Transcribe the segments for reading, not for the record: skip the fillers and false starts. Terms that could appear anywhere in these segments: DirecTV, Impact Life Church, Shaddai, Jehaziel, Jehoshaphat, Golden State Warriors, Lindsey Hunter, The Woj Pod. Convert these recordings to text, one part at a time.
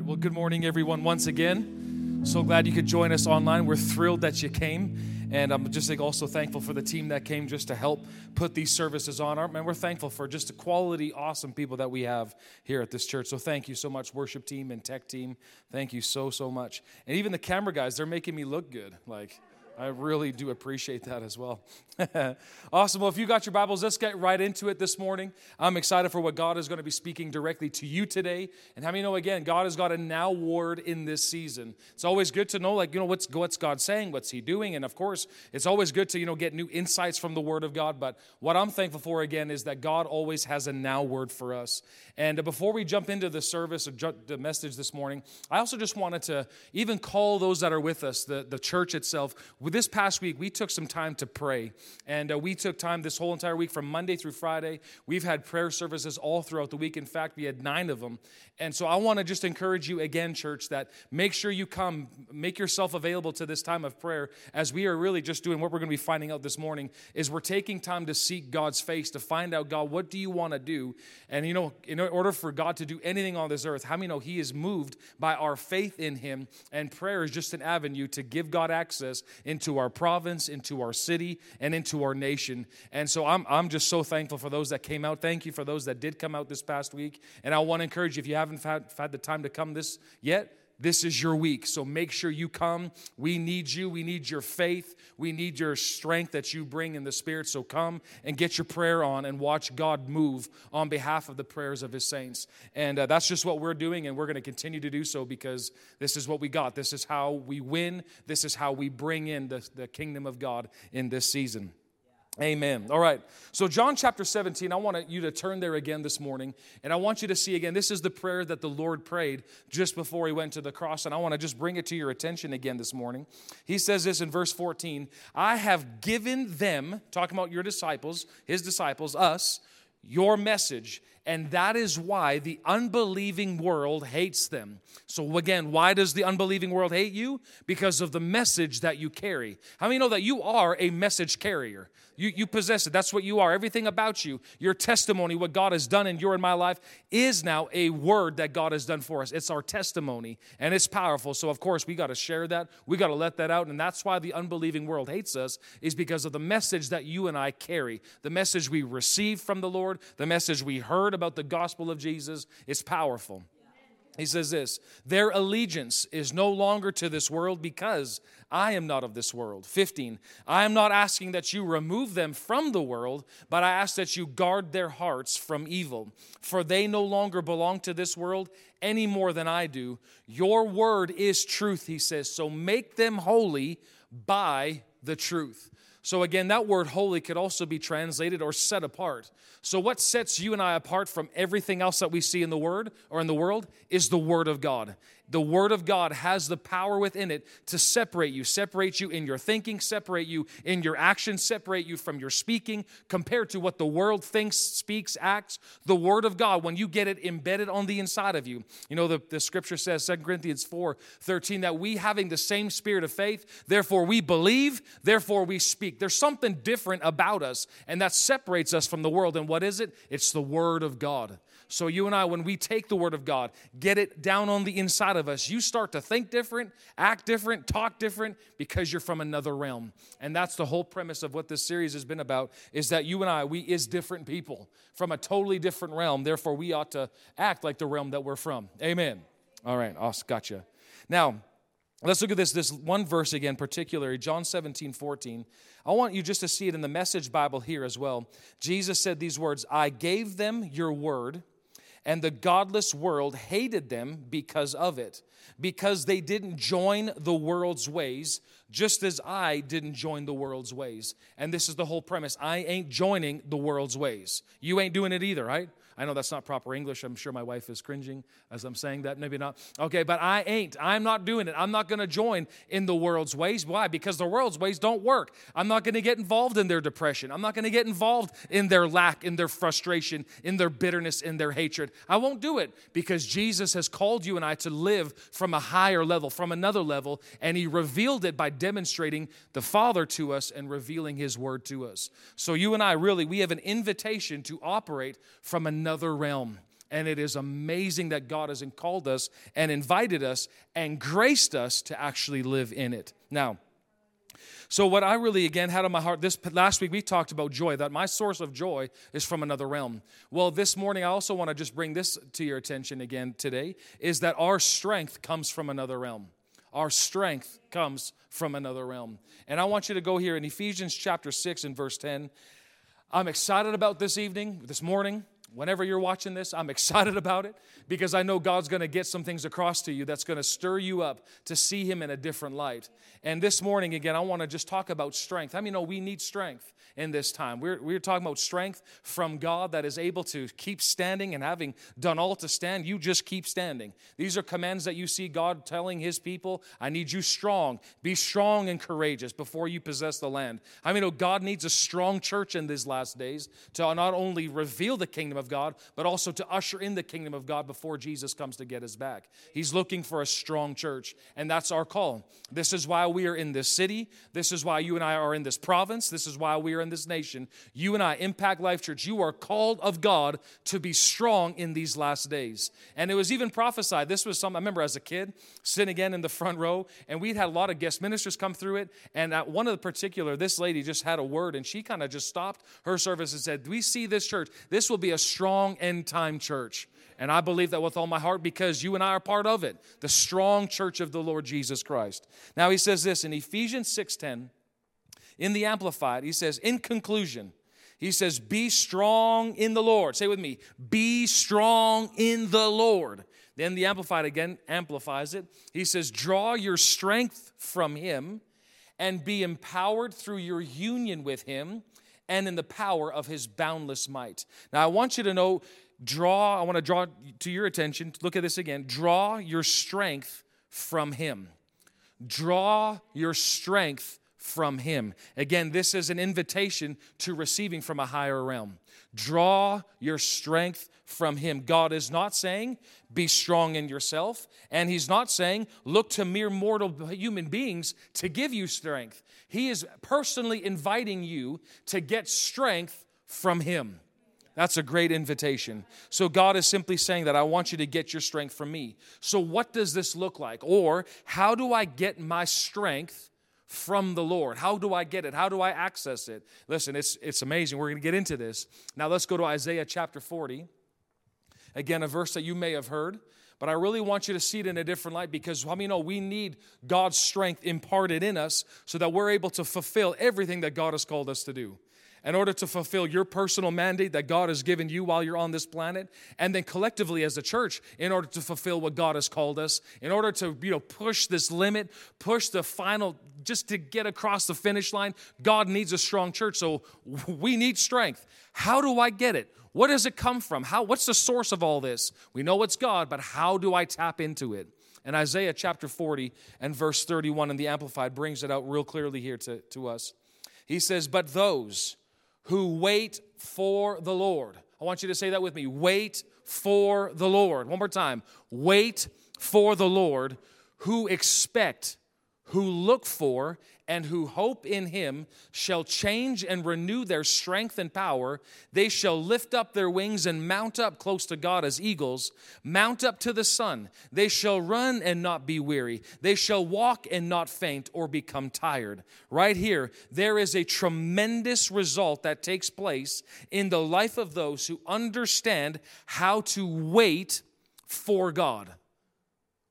right. Well, good morning, everyone, once again. So glad you could join us online. We're thrilled that you came. And I'm just also thankful for the team that came just to help put these services on. And we're thankful for just the quality, awesome people that we have here at this church. So thank you so much, worship team and tech team. Thank you so, so much. And even the camera guys, they're making me look good. I really do appreciate that as well. Awesome. Well, if you got your Bibles, let's get right into it this morning. I'm excited for what God is going to be speaking directly to you today. And how many know, again, God has got a now word in this season. It's always good to know, what's God saying? What's he doing? And, of course, it's always good to, get new insights from the word of God. But what I'm thankful for, again, is that God always has a now word for us. And before we jump into the service or the message this morning, I also just wanted to even call those that are with us, the church itself. This past week, we took some time to pray, and we took time this whole entire week from Monday through Friday. We've had prayer services all throughout the week. In fact, we had 9 of them, and so I want to just encourage you again, church, that make sure you come, make yourself available to this time of prayer, as we are really just doing what we're going to be finding out this morning, is we're taking time to seek God's face, to find out, God, what do you want to do? And, in order for God to do anything on this earth, how many know he is moved by our faith in him, and prayer is just an avenue to give God access into our province, into our city, and into our nation. And so I'm just so thankful for those that came out. Thank you for those that did come out this past week. And I want to encourage you, if you haven't had the time to come this yet, this is your week, so make sure you come. We need you. We need your faith. We need your strength that you bring in the Spirit, so come and get your prayer on and watch God move on behalf of the prayers of his saints. And that's just what we're doing, and we're going to continue to do so because this is what we got. This is how we win. This is how we bring in the kingdom of God in this season. Amen. All right. So John chapter 17, I want you to turn there again this morning. And I want you to see again, this is the prayer that the Lord prayed just before he went to the cross. And I want to just bring it to your attention again this morning. He says this in verse 14, I have given them, talking about your disciples, his disciples, us, your message, and that is why the unbelieving world hates them. So again, why does the unbelieving world hate you? Because of the message that you carry. How many know that you are a message carrier? You possess it. That's what you are. Everything about you, your testimony, what God has done in your and my life is now a word that God has done for us. It's our testimony, and it's powerful. So of course, we got to share that. We got to let that out, and that's why the unbelieving world hates us, is because of the message that you and I carry, the message we receive from the Lord, the message we heard about the gospel of Jesus is powerful. He says this, their allegiance is no longer to this world because I am not of this world. 15, I am not asking that you remove them from the world, but I ask that you guard their hearts from evil, for they no longer belong to this world any more than I do. Your word is truth, he says, so make them holy by the truth. So again, that word holy could also be translated or set apart. So what sets you and I apart from everything else that we see in the Word or in the world is the Word of God. The Word of God has the power within it to separate you in your thinking, separate you in your actions, separate you from your speaking, compared to what the world thinks, speaks, acts. The Word of God, when you get it embedded on the inside of you, the Scripture says, 2 Corinthians 4:13, that we having the same spirit of faith, therefore we believe, therefore we speak. There's something different about us, and that separates us from the world. And what is it? It's the Word of God. So you and I, when we take the Word of God, get it down on the inside of us, you start to think different, act different, talk different, because you're from another realm. And that's the whole premise of what this series has been about, is that you and I, we is different people from a totally different realm. Therefore, we ought to act like the realm that we're from. Amen. All right. Awesome. Gotcha. Now, let's look at this one verse again, particularly, John 17:14. I want you just to see it in the Message Bible here as well. Jesus said these words, I gave them your word, and the godless world hated them because of it, because they didn't join the world's ways, just as I didn't join the world's ways. And this is the whole premise. I ain't joining the world's ways. You ain't doing it either, right? I know that's not proper English. I'm sure my wife is cringing as I'm saying that. Maybe not. Okay, but I ain't. I'm not doing it. I'm not going to join in the world's ways. Why? Because the world's ways don't work. I'm not going to get involved in their depression. I'm not going to get involved in their lack, in their frustration, in their bitterness, in their hatred. I won't do it, because Jesus has called you and I to live from a higher level, from another level, and he revealed it by demonstrating the Father to us and revealing his word to us. So you and I, really, we have an invitation to operate from another realm. and it is amazing that God has called us and invited us and graced us to actually live in it. Now, so what I really, again, had on my heart, this last week we talked about joy, that my source of joy is from another realm. Well, this morning I also want to just bring this to your attention again today, is that our strength comes from another realm. Our strength comes from another realm. And I want you to go here in Ephesians chapter 6 and verse 10. I'm excited about this morning. Whenever you're watching this, I'm excited about it because I know God's going to get some things across to you that's going to stir you up to see Him in a different light. And this morning, again, I want to just talk about strength. I mean, no, we need strength in this time. We're talking about strength from God that is able to keep standing, and having done all to stand, you just keep standing. These are commands that you see God telling His people, I need you strong. Be strong and courageous before you possess the land. I mean, no, God needs a strong church in these last days to not only reveal the kingdom of God, but also to usher in the kingdom of God before Jesus comes to get us back. He's looking for a strong church, and that's our call. This is why we are in this city. This is why you and I are in this province. This is why we are in this nation. You and I, Impact Life Church, you are called of God to be strong in these last days. And it was even prophesied. This was something I remember as a kid, sitting again in the front row, and we'd had a lot of guest ministers come through it, and at one of the particular, this lady just had a word, and she kind of just stopped her service and said, we see this church. This will be a strong end-time church. And I believe that with all my heart because you and I are part of it, the strong church of the Lord Jesus Christ. Now he says this in Ephesians 6:10, in the Amplified, he says, in conclusion, he says, be strong in the Lord. Say with me, be strong in the Lord. Then the Amplified again amplifies it. He says, draw your strength from Him and be empowered through your union with Him and in the power of His boundless might. Now, I want you to know, I want to draw to your attention, look at this again, draw your strength from Him. Draw your strength from Him. Again, this is an invitation to receiving from a higher realm. Draw your strength from Him. God is not saying, be strong in yourself. And He's not saying, look to mere mortal human beings to give you strength. He is personally inviting you to get strength from Him. That's a great invitation. So God is simply saying that I want you to get your strength from me. So what does this look like? Or how do I get my strength from the Lord? How do I get it? How do I access it? Listen, it's amazing. We're going to get into this. Now let's go to Isaiah chapter 40. Again, a verse that you may have heard, but I really want you to see it in a different light because, I mean, no, we need God's strength imparted in us so that we're able to fulfill everything that God has called us to do. In order to fulfill your personal mandate that God has given you while you're on this planet, and then collectively as a church, in order to fulfill what God has called us, in order to push this limit, push the final, just to get across the finish line, God needs a strong church, so we need strength. How do I get it? What does it come from? What's the source of all this? We know it's God, but how do I tap into it? And Isaiah chapter 40 and verse 31 in the Amplified brings it out real clearly here to us. He says, but those who wait for the Lord. I want you to say that with me. Wait for the Lord. One more time. Wait for the Lord, who expect, who look for, and who hope in Him shall change and renew their strength and power. They shall lift up their wings and mount up close to God as eagles, mount up to the sun. They shall run and not be weary. They shall walk and not faint or become tired. Right here, there is a tremendous result that takes place in the life of those who understand how to wait for God.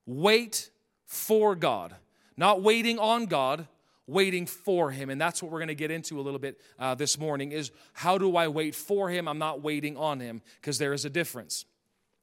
Wait for God. Not waiting on God, waiting for Him. And that's what we're going to get into a little bit this morning is how do I wait for Him? I'm not waiting on Him because there is a difference.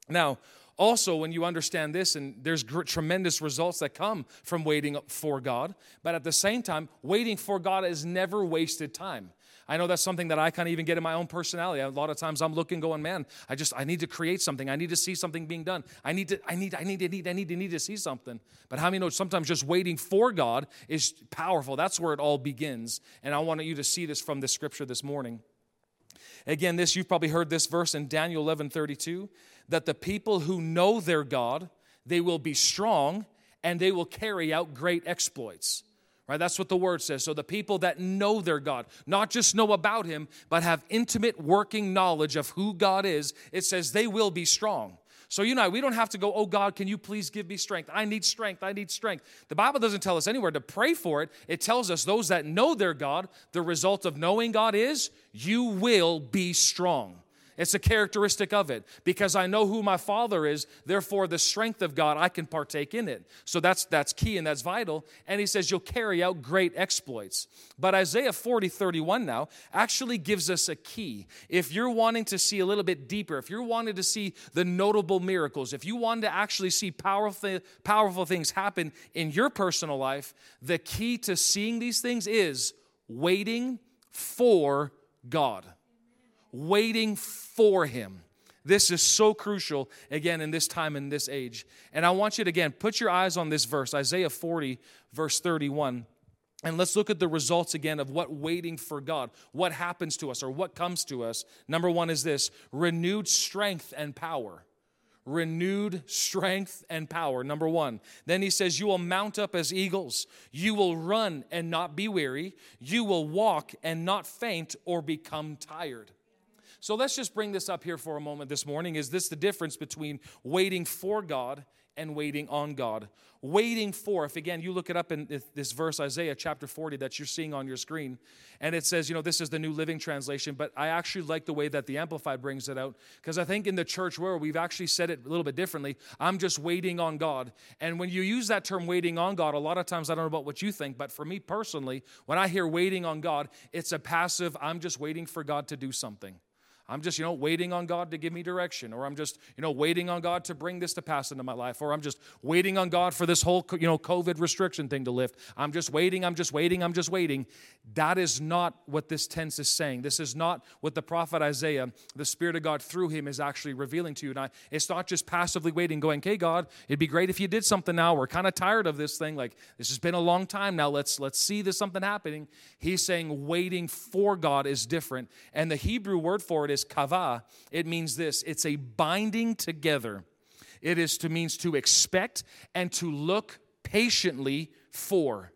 Now, also, when you understand this, and there's tremendous results that come from waiting for God, but at the same time, waiting for God is never wasted time. I know that's something that I can't even get in my own personality. A lot of times I'm looking, going, man, I need to create something. I need to see something being done. I need to see something. But how many know sometimes just waiting for God is powerful? That's where it all begins. And I want you to see this from the scripture this morning. Again, you've probably heard this verse in Daniel 11:32, that the people who know their God, they will be strong and they will carry out great exploits. right? That's what the word says. So the people that know their God, not just know about him, but have intimate working knowledge of who God is, it says they will be strong. So you and I, we don't have to go, oh, God, can you please give me strength? I need strength. I need strength. The Bible doesn't tell us anywhere to pray for it. It tells us those that know their God, the result of knowing God is you will be strong. It's a characteristic of it. Because I know who my Father is, therefore the strength of God, I can partake in it. So that's key and that's vital. And he says you'll carry out great exploits. But Isaiah 40:31 now actually gives us a key. If you're wanting to see a little bit deeper, if you're wanting to see the notable miracles, if you want to actually see powerful things happen in your personal life, the key to seeing these things is waiting for God. Waiting for him. This is so crucial, again, in this time, in this age. And I want you to, again, put your eyes on this verse, Isaiah 40, verse 31. And let's look at the results again of what waiting for God, what happens to us or what comes to us. Number one is this, renewed strength and power. Renewed strength and power, number one. Then he says, you will mount up as eagles. You will run and not be weary. You will walk and not faint or become tired. So let's just bring this up here for a moment this morning. Is this the difference between waiting for God and waiting on God? Waiting for, if again you look it up in this verse, Isaiah chapter 40 that you're seeing on your screen, and it says, you know, this is the New Living Translation, but I actually like the way that the Amplified brings it out, because I think in the church world, we've actually said it a little bit differently. I'm just waiting on God. And when you use that term waiting on God, a lot of times, I don't know about what you think, but for me personally, when I hear waiting on God, it's a passive, I'm just waiting for God to do something. I'm just, waiting on God to give me direction, or I'm just, waiting on God to bring this to pass into my life, or I'm just waiting on God for this whole, COVID restriction thing to lift. I'm just waiting. That is not what this tense is saying. This is not what the prophet Isaiah, the Spirit of God through him, is actually revealing to you. And it's not just passively waiting, going, okay, God, it'd be great if you did something now. We're kind of tired of this thing. Like, this has been a long time now. Let's see there's something happening. He's saying waiting for God is different. And the Hebrew word for it is kavah. It means this. It's a binding together. It is to means to expect and to look patiently for.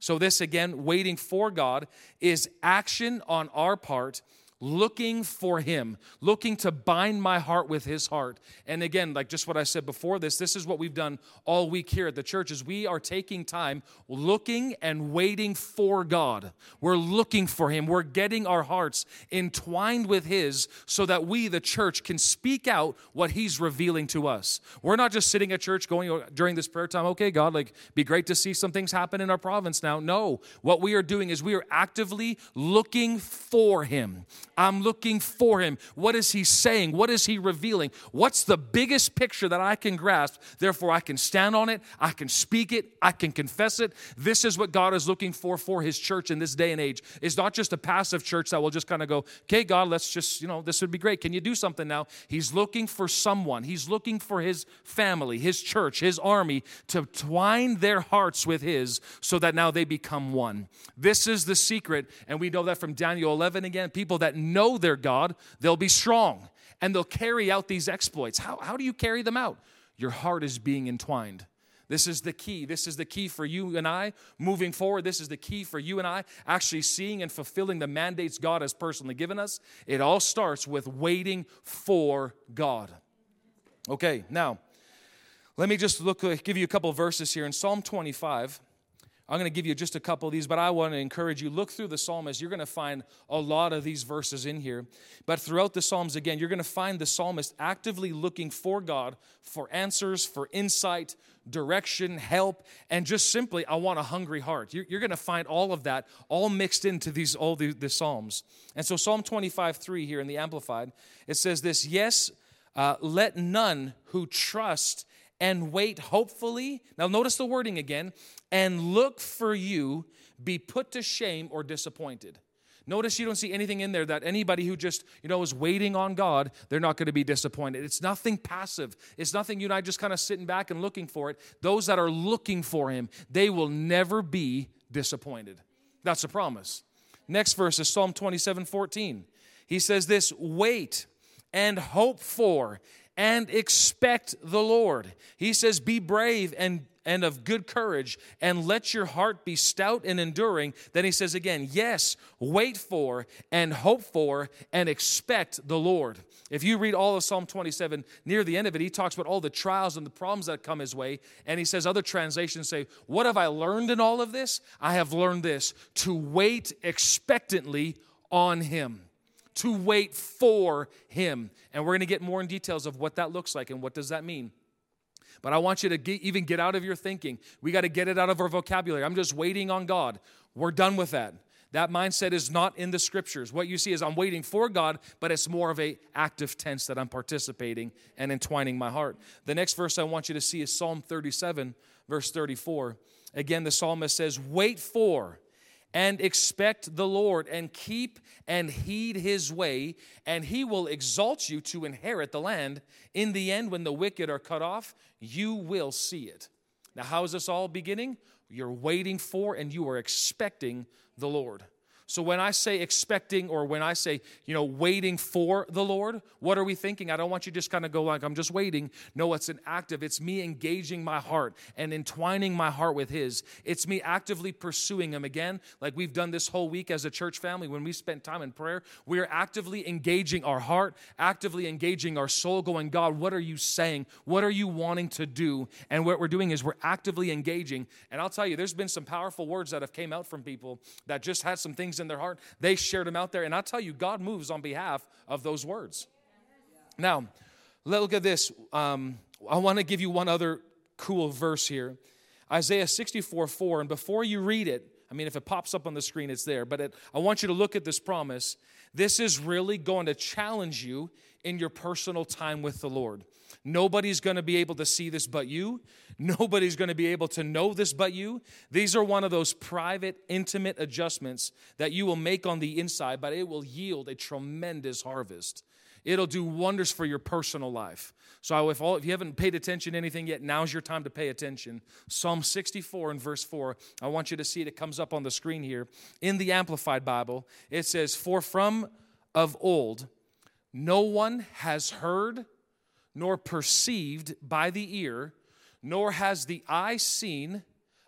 So this again, waiting for God is action on our part, looking for him, looking to bind my heart with his heart. And again, like just what I said before this is what we've done all week here at the church, is we are taking time looking and waiting for God. We're looking for him. We're getting our hearts entwined with his so that we, the church, can speak out what he's revealing to us. We're not just sitting at church going during this prayer time, okay, God, like be great to see some things happen in our province now. No, what we are doing is we are actively looking for him. I'm looking for him. What is he saying? What is he revealing? What's the biggest picture that I can grasp? Therefore, I can stand on it. I can speak it. I can confess it. This is what God is looking for his church in this day and age. It's not just a passive church that will just kind of go, okay, God, let's just, this would be great. Can you do something now? He's looking for someone. He's looking for his family, his church, his army to twine their hearts with his so that now they become one. This is the secret, and we know that from Daniel 11 again. People that know their God, they'll be strong, and they'll carry out these exploits. How do you carry them out? Your heart is being entwined. This is the key. This is the key for you and I moving forward. This is the key for you and I actually seeing and fulfilling the mandates God has personally given us. It all starts with waiting for God. Okay, now, let me just give you a couple verses here. In Psalm 25, I'm going to give you just a couple of these, but I want to encourage you, look through the psalmist. You're going to find a lot of these verses in here. But throughout the Psalms, again, you're going to find the psalmist actively looking for God for answers, for insight, direction, help, and just simply, I want a hungry heart. You're going to find all of that all mixed into all the Psalms. And so Psalm 25:3 here in the Amplified, it says this, yes, let none who trust and wait hopefully, now notice the wording again, and look for you, be put to shame or disappointed. Notice you don't see anything in there that anybody who just, is waiting on God, they're not going to be disappointed. It's nothing passive. It's nothing you and I just kind of sitting back and looking for it. Those that are looking for him, they will never be disappointed. That's a promise. Next verse is Psalm 27:14. He says this, wait and hope for and expect the Lord. He says, be brave and and of good courage, and let your heart be stout and enduring. Then he says again, yes, wait for and hope for and expect the Lord. If you read all of Psalm 27, near the end of it, he talks about all the trials and the problems that come his way. And he says, other translations say, what have I learned in all of this? I have learned this, to wait expectantly on him, to wait for him. And we're going to get more in details of what that looks like and what does that mean. But I want you to even get out of your thinking. We got to get it out of our vocabulary. I'm just waiting on God. We're done with that. That mindset is not in the scriptures. What you see is I'm waiting for God, but it's more of an active tense that I'm participating and entwining my heart. The next verse I want you to see is Psalm 37, verse 34. Again, the psalmist says, wait for and expect the Lord, and keep and heed his way, and he will exalt you to inherit the land. In the end, when the wicked are cut off, you will see it. Now, how is this all beginning? You're waiting for and you are expecting the Lord. So when I say expecting, or when I say, waiting for the Lord, what are we thinking? I don't want you to just kind of go like, I'm just waiting. No, it's an active. It's me engaging my heart and entwining my heart with his. It's me actively pursuing him again, like we've done this whole week as a church family. When we spent time in prayer, we are actively engaging our heart, actively engaging our soul, going, God, what are you saying? What are you wanting to do? And what we're doing is we're actively engaging. And I'll tell you, there's been some powerful words that have came out from people that just had some things in their heart. They shared them out there, and I'll tell you, God moves on behalf of those words. Now, look at this. I want to give you one other cool verse here. Isaiah 64:4, and before you read it, if it pops up on the screen, it's there, but I want you to look at this promise. This is really going to challenge you in your personal time with the Lord. Nobody's going to be able to see this but you. Nobody's going to be able to know this but you. These are one of those private, intimate adjustments that you will make on the inside, but it will yield a tremendous harvest. It'll do wonders for your personal life. So if you haven't paid attention to anything yet, now's your time to pay attention. Psalm 64 and verse 4, I want you to see it. It comes up on the screen here. In the Amplified Bible, it says, for from of old, no one has heard nor perceived by the ear, nor has the eye seen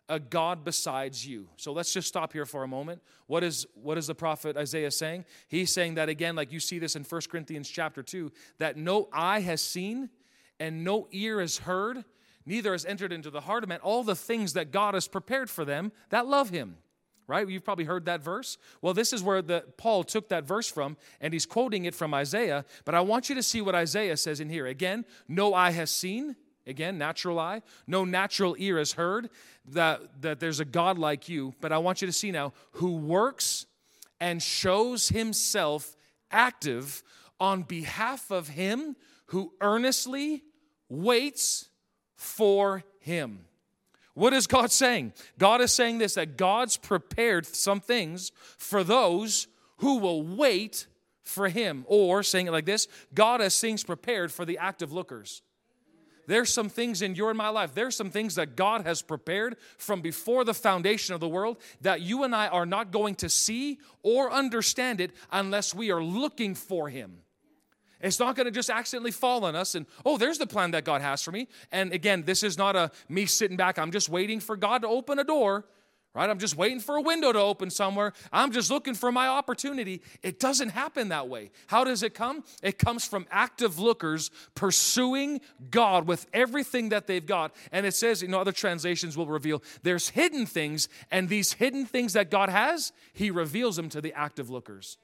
a God besides you. So let's just stop here for a moment. What is the prophet Isaiah saying? He's saying that again, like you see this in 1 Corinthians chapter 2, that no eye has seen and no ear has heard, neither has entered into the heart of man, all the things that God has prepared for them that love him. Right? You've probably heard that verse. Well, this is where Paul took that verse from, and he's quoting it from Isaiah. But I want you to see what Isaiah says in here. Again, no eye has seen. Again, natural eye. No natural ear has heard that there's a God like you. But I want you to see now, who works and shows himself active on behalf of him who earnestly waits for him. What is God saying? God is saying this, that God's prepared some things for those who will wait for him. Or, saying it like this, God has things prepared for the active lookers. There's some things in your and my life. There's some things that God has prepared from before the foundation of the world that you and I are not going to see or understand it unless we are looking for him. It's not going to just accidentally fall on us and, oh, there's the plan that God has for me. And again, this is not a me sitting back. I'm just waiting for God to open a door, right? I'm just waiting for a window to open somewhere. I'm just looking for my opportunity. It doesn't happen that way. How does it come? It comes from active lookers pursuing God with everything that they've got. And it says, other translations will reveal there's hidden things, and these hidden things that God has, he reveals them to the active lookers.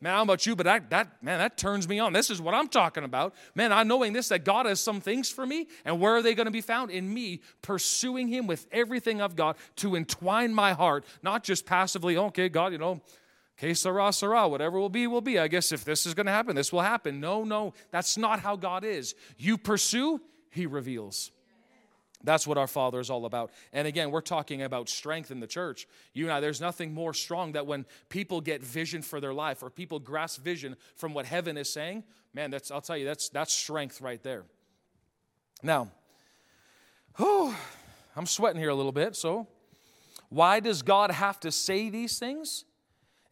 Man, I don't know about you, but that turns me on. This is what I'm talking about. Man, I'm knowing this, that God has some things for me, and where are they going to be found? In me pursuing him with everything I've got to entwine my heart, not just passively, okay, God, okay, sarah, sarah, whatever will be. I guess if this is going to happen, this will happen. No, that's not how God is. You pursue, he reveals. That's what our Father is all about. And again, we're talking about strength in the church. You and I, there's nothing more strong that when people get vision for their life or people grasp vision from what heaven is saying, man, I'll tell you, that's strength right there. Now, I'm sweating here a little bit. So why does God have to say these things?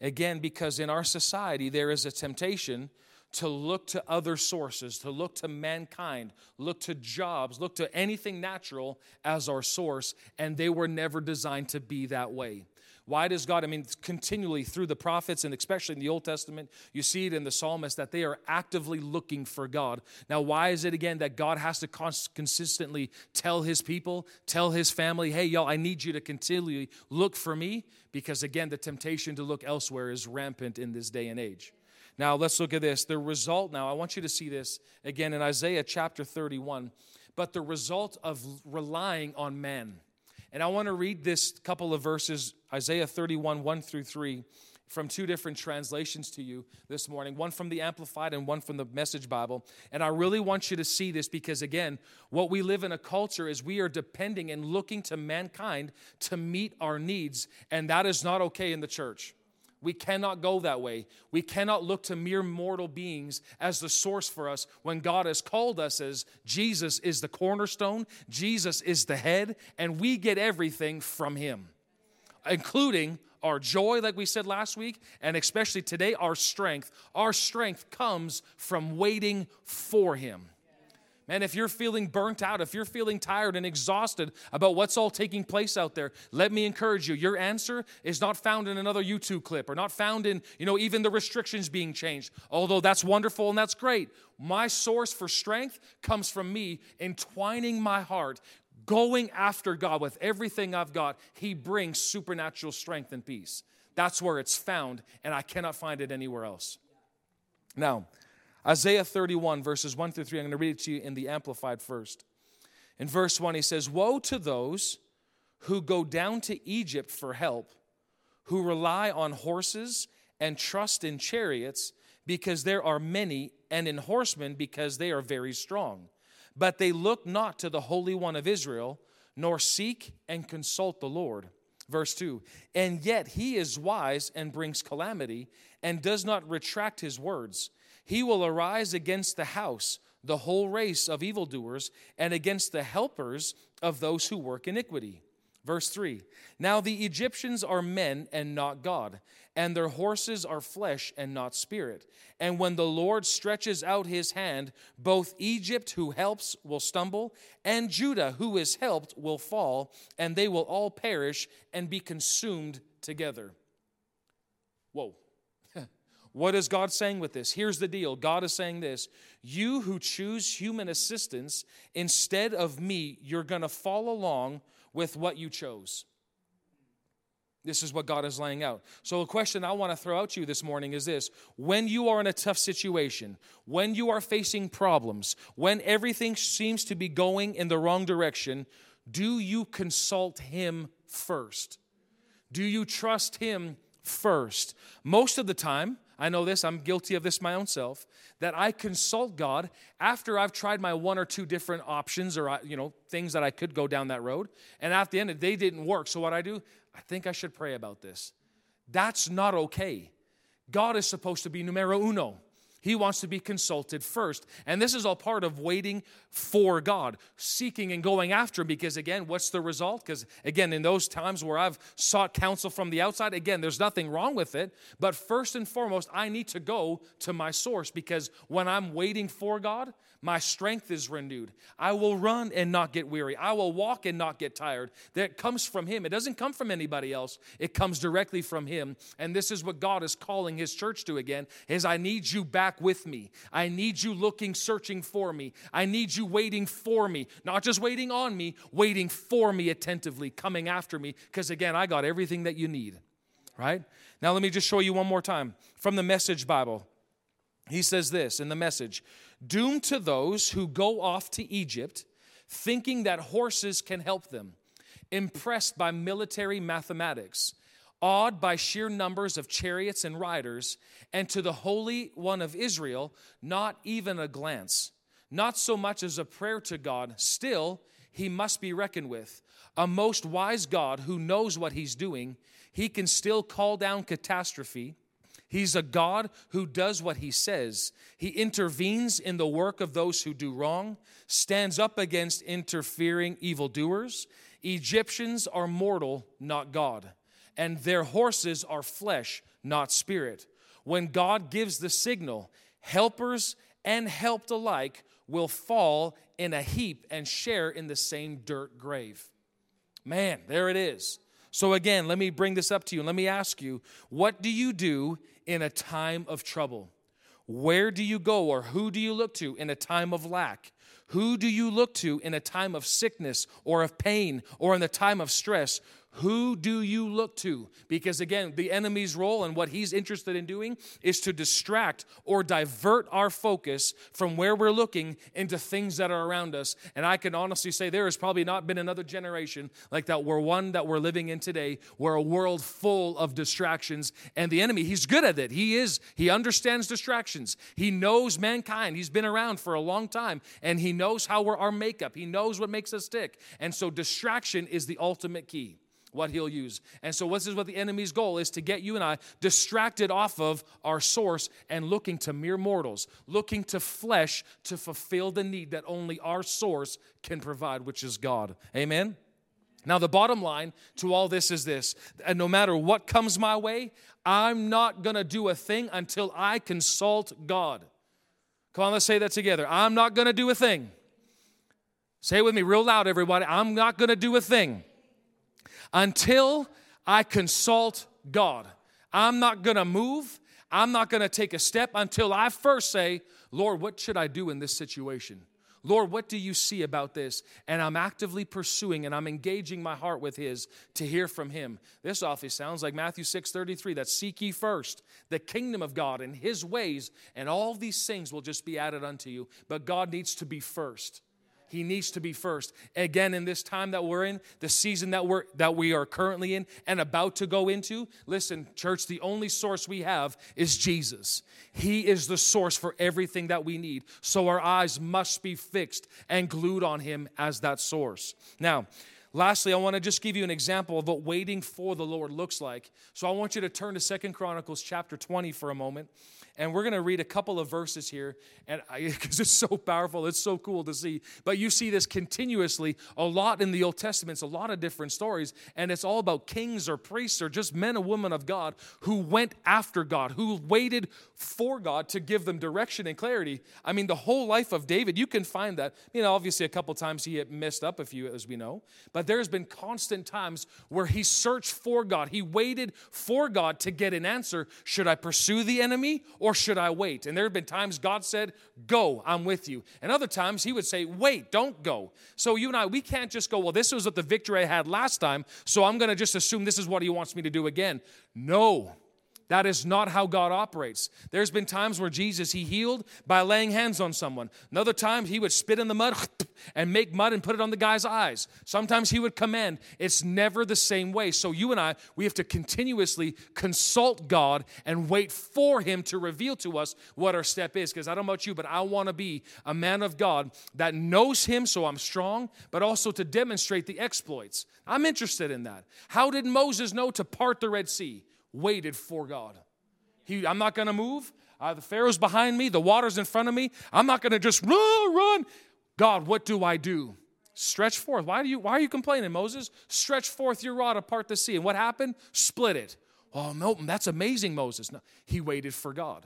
Again, because in our society, there is a temptation to look to other sources, to look to mankind, look to jobs, look to anything natural as our source, and they were never designed to be that way. Why does God, continually through the prophets and especially in the Old Testament, you see it in the psalmist that they are actively looking for God. Now, why is it again that God has to consistently tell his people, tell his family, hey, y'all, I need you to continually look for me? Because again, the temptation to look elsewhere is rampant in this day and age. Now, let's look at this. The result now, I want you to see this again in Isaiah chapter 31, but the result of relying on man. And I want to read this couple of verses, Isaiah 31, 1 through 3, from two different translations to you this morning, one from the Amplified and one from the Message Bible. And I really want you to see this because, again, what we live in a culture is we are depending and looking to mankind to meet our needs, and that is not okay in the church. We cannot go that way. We cannot look to mere mortal beings as the source for us when God has called us as Jesus is the cornerstone, Jesus is the head, and we get everything from him, including our joy, like we said last week, and especially today, our strength. Our strength comes from waiting for him. Man, if you're feeling burnt out, if you're feeling tired and exhausted about what's all taking place out there, let me encourage you. Your answer is not found in another YouTube clip or not found in, even the restrictions being changed. Although that's wonderful and that's great. My source for strength comes from me entwining my heart, going after God with everything I've got. He brings supernatural strength and peace. That's where it's found, and I cannot find it anywhere else. Now, Isaiah 31, verses 1 through 3, I'm going to read it to you in the Amplified first. In verse 1, he says, woe to those who go down to Egypt for help, who rely on horses and trust in chariots, because there are many, and in horsemen, because they are very strong. But they look not to the Holy One of Israel, nor seek and consult the Lord. Verse 2, and yet he is wise and brings calamity, and does not retract his words. He will arise against the house, the whole race of evildoers, and against the helpers of those who work iniquity. Verse 3, now the Egyptians are men and not God, and their horses are flesh and not spirit. And when the Lord stretches out his hand, both Egypt who helps will stumble, and Judah who is helped will fall, and they will all perish and be consumed together. Whoa. What is God saying with this? Here's the deal. God is saying this. You who choose human assistance instead of me, you're going to fall along with what you chose. This is what God is laying out. So a question I want to throw out to you this morning is this. When you are in a tough situation, when you are facing problems, when everything seems to be going in the wrong direction, do you consult him first? Do you trust him first? Most of the time, I know this, I'm guilty of this my own self, that I consult God after I've tried my one or two different options or, things that I could go down that road. And at the end, they didn't work. So what I do, I think I should pray about this. That's not okay. God is supposed to be numero uno. He wants to be consulted first. And this is all part of waiting for God, seeking and going after him. Because again, what's the result? Because again, in those times where I've sought counsel from the outside, again, there's nothing wrong with it. But first and foremost, I need to go to my source. Because when I'm waiting for God, my strength is renewed. I will run and not get weary. I will walk and not get tired. That comes from him. It doesn't come from anybody else. It comes directly from him. And this is what God is calling his church to again, is I need you back with me. I need you looking, searching for me. I need you waiting for me. Not just waiting on me, waiting for me attentively, coming after me. Because again, I got everything that you need. Right? Now let me just show you one more time. From the Message Bible, he says this in the Message. Doomed to those who go off to Egypt, thinking that horses can help them. Impressed by military mathematics. Awed by sheer numbers of chariots and riders, and to the Holy One of Israel, not even a glance, not so much as a prayer to God, still he must be reckoned with. A most wise God who knows what he's doing, he can still call down catastrophe. He's a God who does what he says. He intervenes in the work of those who do wrong, stands up against interfering evildoers. Egyptians are mortal, not God. And their horses are flesh, not spirit. When God gives the signal, helpers and helped alike will fall in a heap and share in the same dirt grave. Man, there it is. So again, let me bring this up to you. Let me ask you, what do you do in a time of trouble? Where do you go or who do you look to in a time of lack? Who do you look to in a time of sickness or of pain or in the time of stress? Who do you look to? Because again, the enemy's role and what he's interested in doing is to distract or divert our focus from where we're looking into things that are around us. And I can honestly say there has probably not been another generation like that we're living in today, where a world full of distractions. And the enemy, he's good at it. He understands distractions. He knows mankind. He's been around for a long time, and he knows how our makeup. He knows what makes us tick. And so distraction is the ultimate key, what he'll use. And so this is what the enemy's goal is, to get you and I distracted off of our source and looking to mere mortals, looking to flesh to fulfill the need that only our source can provide, which is God. Amen? Now, the bottom line to all this is this: and no matter what comes my way, I'm not going to do a thing until I consult God. Come on, let's say that together. I'm not going to do a thing. Say it with me real loud, everybody. I'm not going to do a thing until I consult God. I'm not going to move. I'm not going to take a step until I first say, Lord, what should I do in this situation? Lord, what do you see about this? And I'm actively pursuing and I'm engaging my heart with his to hear from him. This often sounds like Matthew 6:33, that seek ye first the kingdom of God and his ways, and all these things will just be added unto you. But God needs to be first. He needs to be first. Again, in this time that we're in, the season that we are currently in and about to go into, listen, church, the only source we have is Jesus. He is the source for everything that we need. So our eyes must be fixed and glued on him as that source. Now, lastly, I want to just give you an example of what waiting for the Lord looks like. So I want you to turn to 2 Chronicles chapter 20 for a moment. And we're going to read a couple of verses here, and because it's so powerful, it's so cool to see. But you see this continuously a lot in the Old Testament. It's a lot of different stories, and it's all about kings or priests or just men and women of God who went after God, who waited for God to give them direction and clarity. I mean, the whole life of David, you can find that. You know, obviously a couple times he had messed up a few, as we know. But there's been constant times where he searched for God. He waited for God to get an answer. Should I pursue the enemy or should I wait? And there have been times God said, go, I'm with you. And other times he would say, wait, don't go. So you and I, we can't just go, well, this was what the victory I had last time, so I'm going to just assume this is what he wants me to do again. No. That is not how God operates. There's been times where Jesus, he healed by laying hands on someone. Another time, he would spit in the mud and make mud and put it on the guy's eyes. Sometimes he would command. It's never the same way. So you and I, we have to continuously consult God and wait for him to reveal to us what our step is. Because I don't know about you, but I want to be a man of God that knows him so I'm strong, but also to demonstrate the exploits. I'm interested in that. How did Moses know to part the Red Sea? Waited for God. I'm not going to move. The Pharaoh's behind me. The water's in front of me. I'm not going to just run. God, what do I do? Stretch forth. Why are you complaining, Moses? Stretch forth your rod apart the sea. And what happened? Split it. Oh, no, that's amazing, Moses. No, he waited for God.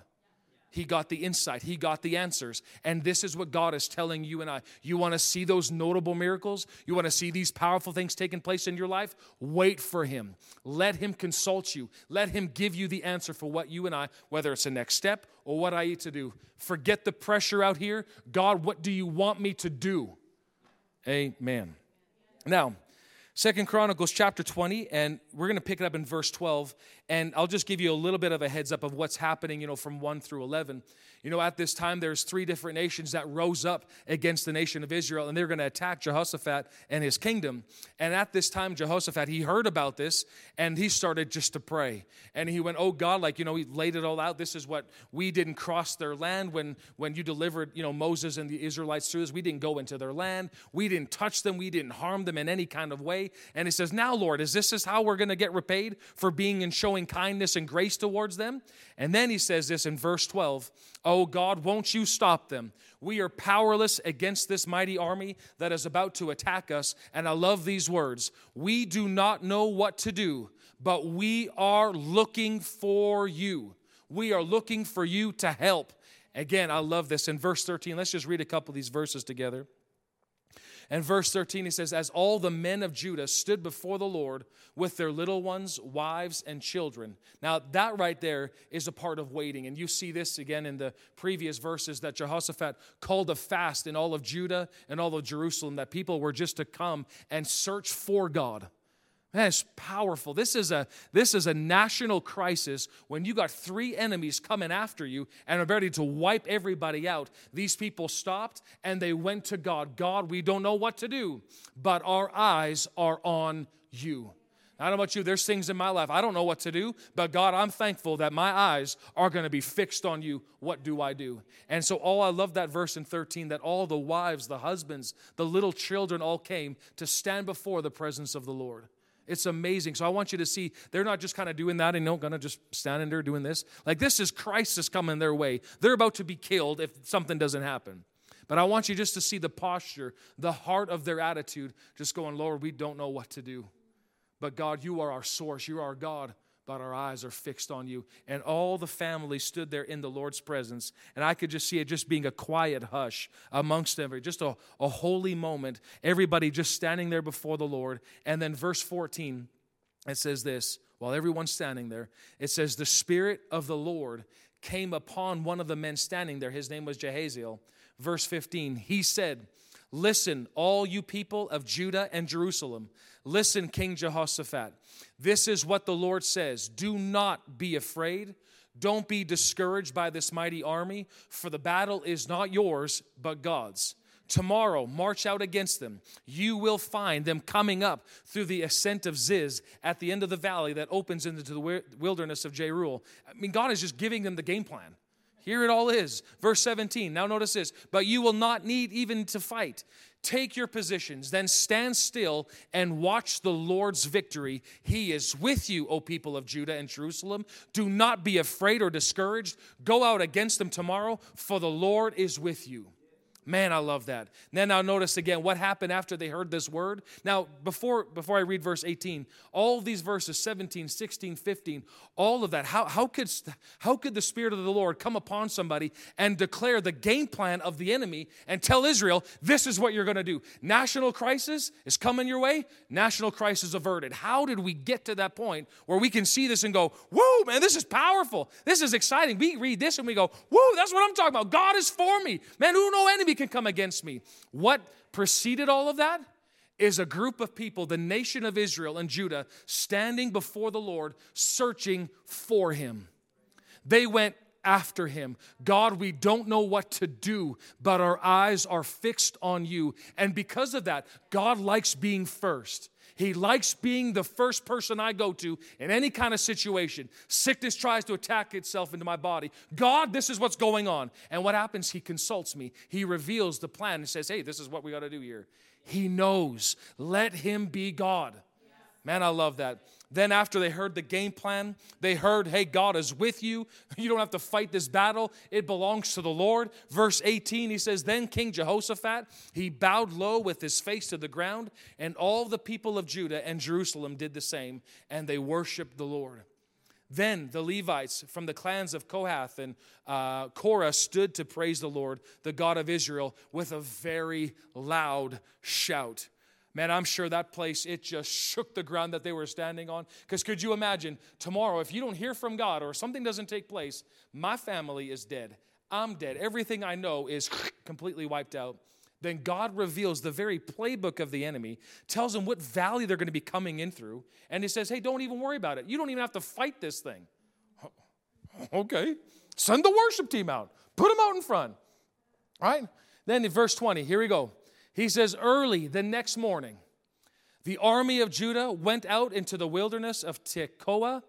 He got the insight. He got the answers. And this is what God is telling you and I. You want to see those notable miracles? You want to see these powerful things taking place in your life? Wait for him. Let him consult you. Let him give you the answer for what you and I, whether it's the next step or what I need to do. Forget the pressure out here. God, what do you want me to do? Amen. Now, 2 Chronicles chapter 20, and we're going to pick it up in verse 12, and I'll just give you a little bit of a heads up of what's happening, from 1 through 11. At this time, there's 3 different nations that rose up against the nation of Israel, and they're going to attack Jehoshaphat and his kingdom. And at this time, Jehoshaphat, he heard about this, and he started just to pray. And he went, oh God, he laid it all out. This is what we didn't cross their land when you delivered, Moses and the Israelites through this. We didn't go into their land. We didn't touch them. We didn't harm them in any kind of way. And he says, now, Lord, is this how we're going to get repaid for being and showing kindness and grace towards them? And then he says this in verse 12, oh God, won't you stop them? We are powerless against this mighty army that is about to attack us. And I love these words. We do not know what to do, but we are looking for you. We are looking for you to help. Again, I love this. In verse 13, let's just read a couple of these verses together. In verse 13, he says, as all the men of Judah stood before the Lord with their little ones, wives, and children. Now, that right there is a part of waiting. And you see this again in the previous verses that Jehoshaphat called a fast in all of Judah and all of Jerusalem, that people were just to come and search for God. Man, it's powerful. This is a national crisis when you got three enemies coming after you and are ready to wipe everybody out. These people stopped and they went to God. God, we don't know what to do, but our eyes are on you. I don't know about you. There's things in my life I don't know what to do, but God, I'm thankful that my eyes are going to be fixed on you. What do I do? And so I love that verse in 13, that all the wives, the husbands, the little children all came to stand before the presence of the Lord. It's amazing. So I want you to see they're not just kind of doing that and not going to just stand in there doing this. Like, this is crisis coming their way. They're about to be killed if something doesn't happen. But I want you just to see the posture, the heart of their attitude, just going, Lord, we don't know what to do. But God, you are our source. You are our God. But our eyes are fixed on you. And all the family stood there in the Lord's presence. And I could just see it just being a quiet hush amongst them. Just a holy moment. Everybody just standing there before the Lord. And then verse 14, it says this. While everyone's standing there, it says, the Spirit of the Lord came upon one of the men standing there. His name was Jehaziel. Verse 15, he said, listen, all you people of Judah and Jerusalem. Listen, King Jehoshaphat. This is what the Lord says. Do not be afraid. Don't be discouraged by this mighty army, for the battle is not yours, but God's. Tomorrow, march out against them. You will find them coming up through the ascent of Ziz at the end of the valley that opens into the wilderness of Jeruel. I mean, God is just giving them the game plan. Here it all is. Verse 17, now notice this. But you will not need even to fight. Take your positions, then stand still and watch the Lord's victory. He is with you, O people of Judah and Jerusalem. Do not be afraid or discouraged. Go out against them tomorrow, for the Lord is with you. Man, I love that. Then now notice again what happened after they heard this word. Now, before I read verse 18, all these verses, 17, 16, 15, all of that, how could the Spirit of the Lord come upon somebody and declare the game plan of the enemy and tell Israel, this is what you're going to do. National crisis is coming your way. National crisis averted. How did we get to that point where we can see this and go, whoa, man, this is powerful. This is exciting. We read this and we go, whoa, that's what I'm talking about. God is for me. Man, who no enemy can come against me. What preceded all of that is a group of people, the nation of Israel and Judah, standing before the Lord, searching for him. They went after him. God, we don't know what to do, but our eyes are fixed on you. And because of that, God likes being first. He likes being the first person I go to in any kind of situation. Sickness tries to attack itself into my body. God, this is what's going on. And what happens? He consults me. He reveals the plan and says, hey, this is what we got to do here. He knows. Let him be God. Yeah. Man, I love that. Then after they heard the game plan, they heard, hey, God is with you. You don't have to fight this battle. It belongs to the Lord. Verse 18, he says, then King Jehoshaphat, he bowed low with his face to the ground, and all the people of Judah and Jerusalem did the same, and they worshiped the Lord. Then the Levites from the clans of Kohath and Korah stood to praise the Lord, the God of Israel, with a very loud shout. Man, I'm sure that place, it just shook the ground that they were standing on. Because could you imagine, tomorrow, if you don't hear from God or something doesn't take place, my family is dead. I'm dead. Everything I know is completely wiped out. Then God reveals the very playbook of the enemy, tells them what valley they're going to be coming in through, and he says, hey, don't even worry about it. You don't even have to fight this thing. Okay. Send the worship team out. Put them out in front. All right? Then in verse 20, here we go. He says, early the next morning, the army of Judah went out into the wilderness of Tekoa.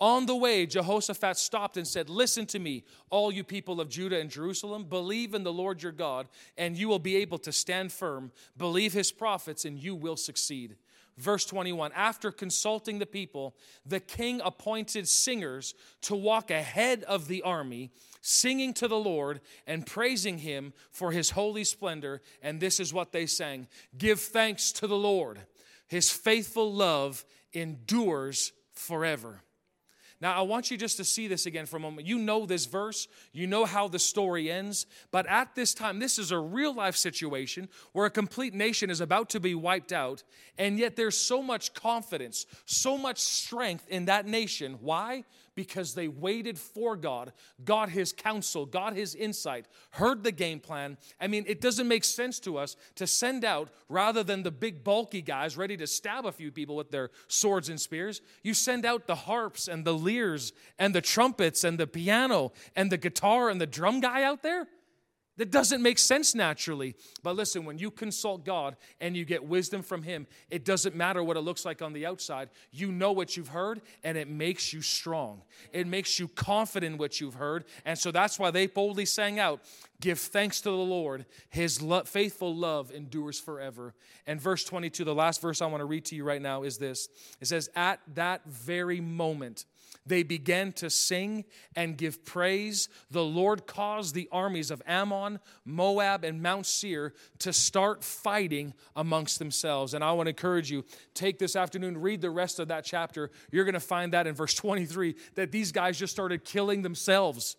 On the way, Jehoshaphat stopped and said, listen to me, all you people of Judah and Jerusalem. Believe in the Lord your God, and you will be able to stand firm. Believe his prophets, and you will succeed. Verse 21, after consulting the people, the king appointed singers to walk ahead of the army, singing to the Lord and praising him for his holy splendor. And this is what they sang. Give thanks to the Lord. His faithful love endures forever. Now, I want you just to see this again for a moment. You know this verse. You know how the story ends. But at this time, this is a real-life situation where a complete nation is about to be wiped out, and yet there's so much confidence, so much strength in that nation. Why? Because they waited for God, got His counsel, got His insight, heard the game plan. I mean, it doesn't make sense to us to send out, rather than the big bulky guys ready to stab a few people with their swords and spears, you send out the harps and the lyres and the trumpets and the piano and the guitar and the drum guy out there. That doesn't make sense naturally. But listen, when you consult God and you get wisdom from Him, it doesn't matter what it looks like on the outside. You know what you've heard, and it makes you strong. It makes you confident in what you've heard. And so that's why they boldly sang out, "Give thanks to the Lord. His faithful love endures forever." And verse 22, the last verse I want to read to you right now is this. It says, "At that very moment, they began to sing and give praise. The Lord caused the armies of Ammon, Moab, and Mount Seir to start fighting amongst themselves." And I want to encourage you, take this afternoon, read the rest of that chapter. You're going to find that in verse 23, that these guys just started killing themselves.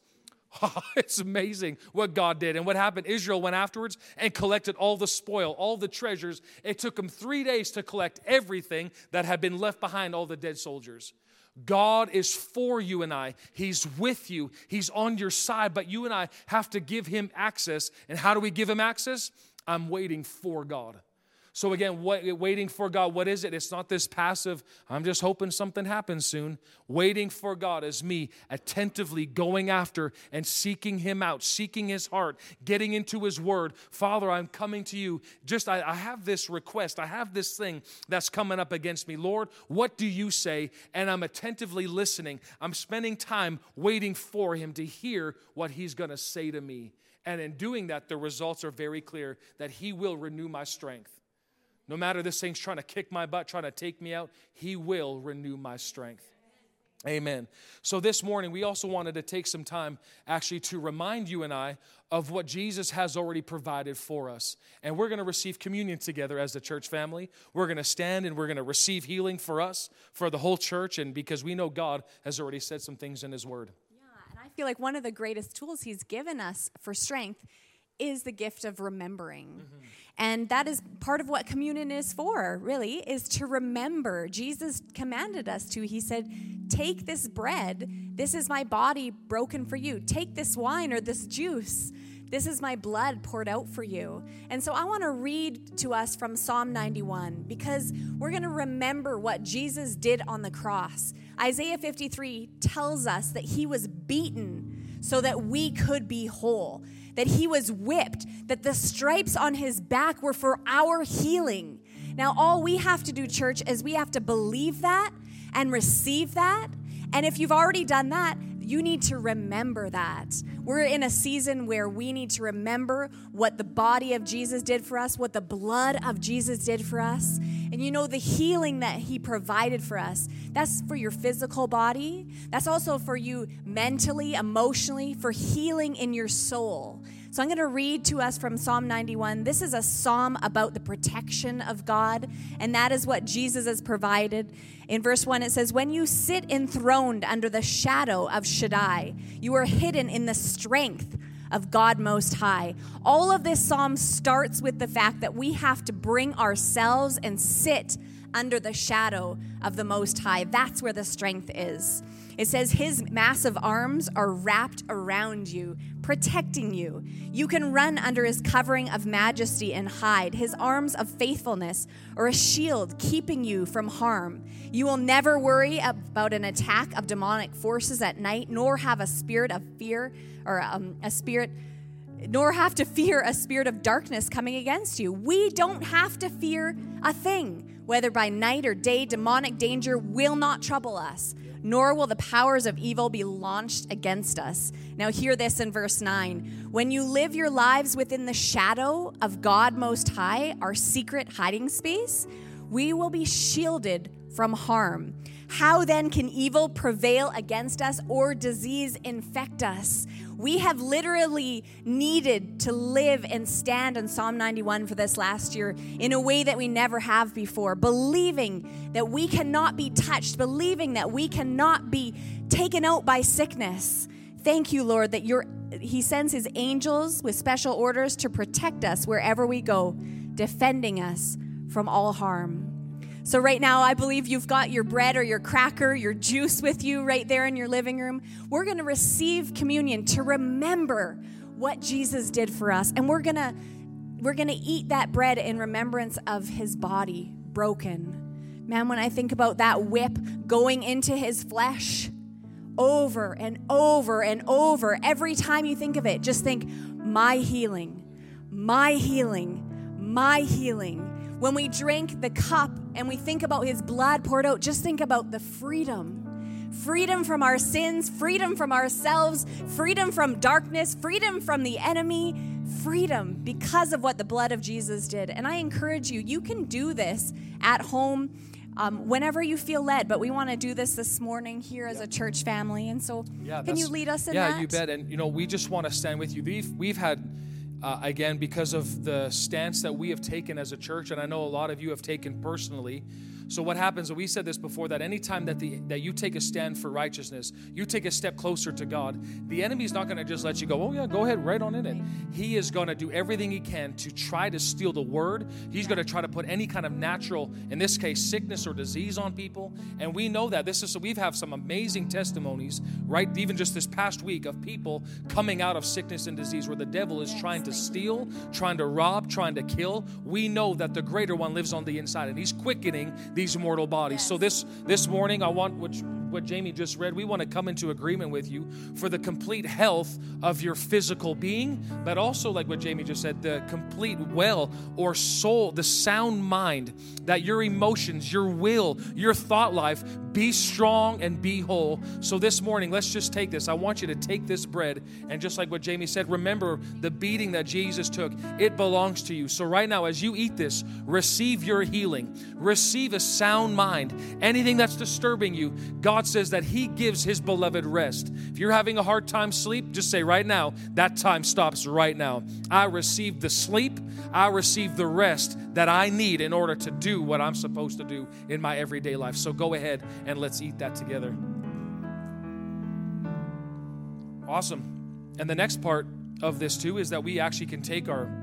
It's amazing what God did. And what happened? Israel went afterwards and collected all the spoil, all the treasures. It took them 3 days to collect everything that had been left behind, all the dead soldiers. God is for you and I. He's with you. He's on your side. But you and I have to give Him access. And how do we give Him access? I'm waiting for God. So again, waiting for God, what is it? It's not this passive, I'm just hoping something happens soon. Waiting for God is me attentively going after and seeking Him out, seeking His heart, getting into His word. Father, I'm coming to you. I have this request. I have this thing that's coming up against me. Lord, what do you say? And I'm attentively listening. I'm spending time waiting for Him to hear what He's going to say to me. And in doing that, the results are very clear, that He will renew my strength. No matter this thing's trying to kick my butt, trying to take me out, He will renew my strength. Amen. So this morning, we also wanted to take some time actually to remind you and I of what Jesus has already provided for us. And we're going to receive communion together as the church family. We're going to stand and we're going to receive healing for us, for the whole church, and because we know God has already said some things in His word. Yeah, and I feel like one of the greatest tools He's given us for strength is the gift of remembering. Mm-hmm. And that is part of what communion is for, really, is to remember. Jesus commanded us to. He said, take this bread. This is my body broken for you. Take this wine or this juice. This is my blood poured out for you. And so I want to read to us from Psalm 91, because we're going to remember what Jesus did on the cross. Isaiah 53 tells us that He was beaten so that we could be whole, that He was whipped, that the stripes on His back were for our healing. Now, all we have to do, church, is we have to believe that and receive that. And if you've already done that, you need to remember that. We're in a season where we need to remember what the body of Jesus did for us, what the blood of Jesus did for us. And you know, the healing that He provided for us, that's for your physical body. That's also for you mentally, emotionally, for healing in your soul. So I'm going to read to us from Psalm 91. This is a psalm about the protection of God, and that is what Jesus has provided. In verse 1, it says, "When you sit enthroned under the shadow of Shaddai, you are hidden in the strength of God Most High." All of this psalm starts with the fact that we have to bring ourselves and sit under the shadow of the Most High. That's where the strength is. It says, "His massive arms are wrapped around you, protecting you. You can run under His covering of majesty and hide. His arms of faithfulness are a shield keeping you from harm. You will never worry about an attack of demonic forces at night, nor have a spirit of fear or nor have to fear a spirit of darkness coming against you." We don't have to fear a thing, whether by night or day. Demonic danger will not trouble us, nor will the powers of evil be launched against us. Now hear this in verse 9. When you live your lives within the shadow of God Most High, our secret hiding space, we will be shielded from harm. How then can evil prevail against us or disease infect us? We have literally needed to live and stand on Psalm 91 for this last year in a way that we never have before, believing that we cannot be touched, believing that we cannot be taken out by sickness. Thank you, Lord, that He sends His angels with special orders to protect us wherever we go, defending us from all harm. So right now, I believe you've got your bread or your cracker, your juice with you right there in your living room. We're going to receive communion to remember what Jesus did for us. And we're going to eat that bread in remembrance of His body broken. Man, when I think about that whip going into His flesh over and over and over, every time you think of it, just think, my healing, my healing, my healing. When we drink the cup and we think about His blood poured out, just think about the freedom. Freedom from our sins, freedom from ourselves, freedom from darkness, freedom from the enemy, freedom because of what the blood of Jesus did. And I encourage you, you can do this at home whenever you feel led, but we want to do this morning here as a church family. And so can you lead us in that? Yeah, you bet. And, we just want to stand with you. We've had... again, because of the stance that we have taken as a church, and I know a lot of you have taken personally. So what happens, we said this before, that anytime that you take a stand for righteousness, you take a step closer to God, the enemy's not going to just let you go, oh yeah, go ahead, right on in it. He is going to do everything he can to try to steal the word. He's going to try to put any kind of natural, in this case, sickness or disease on people. And we know that. We've had some amazing testimonies, right? Even just this past week of people coming out of sickness and disease where the devil is trying to steal, trying to rob, trying to kill. We know that the greater one lives on the inside, and he's quickening these mortal bodies. Yes. So this morning, I want what Jamie just read, we want to come into agreement with you for the complete health of your physical being, but also, like what Jamie just said, the complete well or soul, the sound mind, that your emotions, your will, your thought life, be strong and be whole. So this morning, let's just take this. I want you to take this bread, and just like what Jamie said, remember the beating that Jesus took. It belongs to you. So right now, as you eat this, receive your healing. Receive a sound mind. Anything that's disturbing you, God says that He gives His beloved rest. If you're having a hard time sleep, just say right now, that time stops right now. I receive the sleep. I receive the rest that I need in order to do what I'm supposed to do in my everyday life. So go ahead and let's eat that together. Awesome. And the next part of this too is that we actually can take our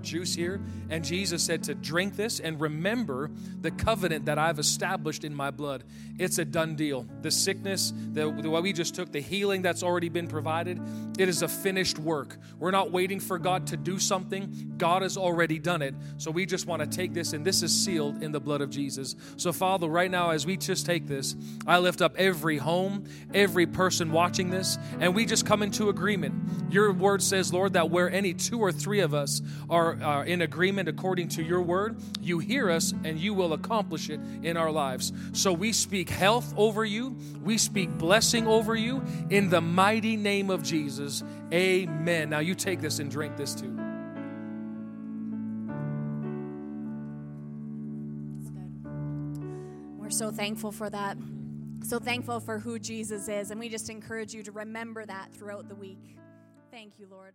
juice here. And Jesus said to drink this and remember the covenant that I've established in my blood. It's a done deal. The sickness, the way we just took, the healing that's already been provided, it is a finished work. We're not waiting for God to do something. God has already done it. So we just want to take this, and this is sealed in the blood of Jesus. So Father, right now, as we just take this, I lift up every home, every person watching this, and we just come into agreement. Your word says, Lord, that where any two or three of us are in agreement according to your word, you hear us and you will accomplish it in our lives. So we speak health over you. We speak blessing over you in the mighty name of Jesus. Amen. Now you take this and drink this too. That's good. We're so thankful for that. So thankful for who Jesus is. And we just encourage you to remember that throughout the week. Thank you, Lord.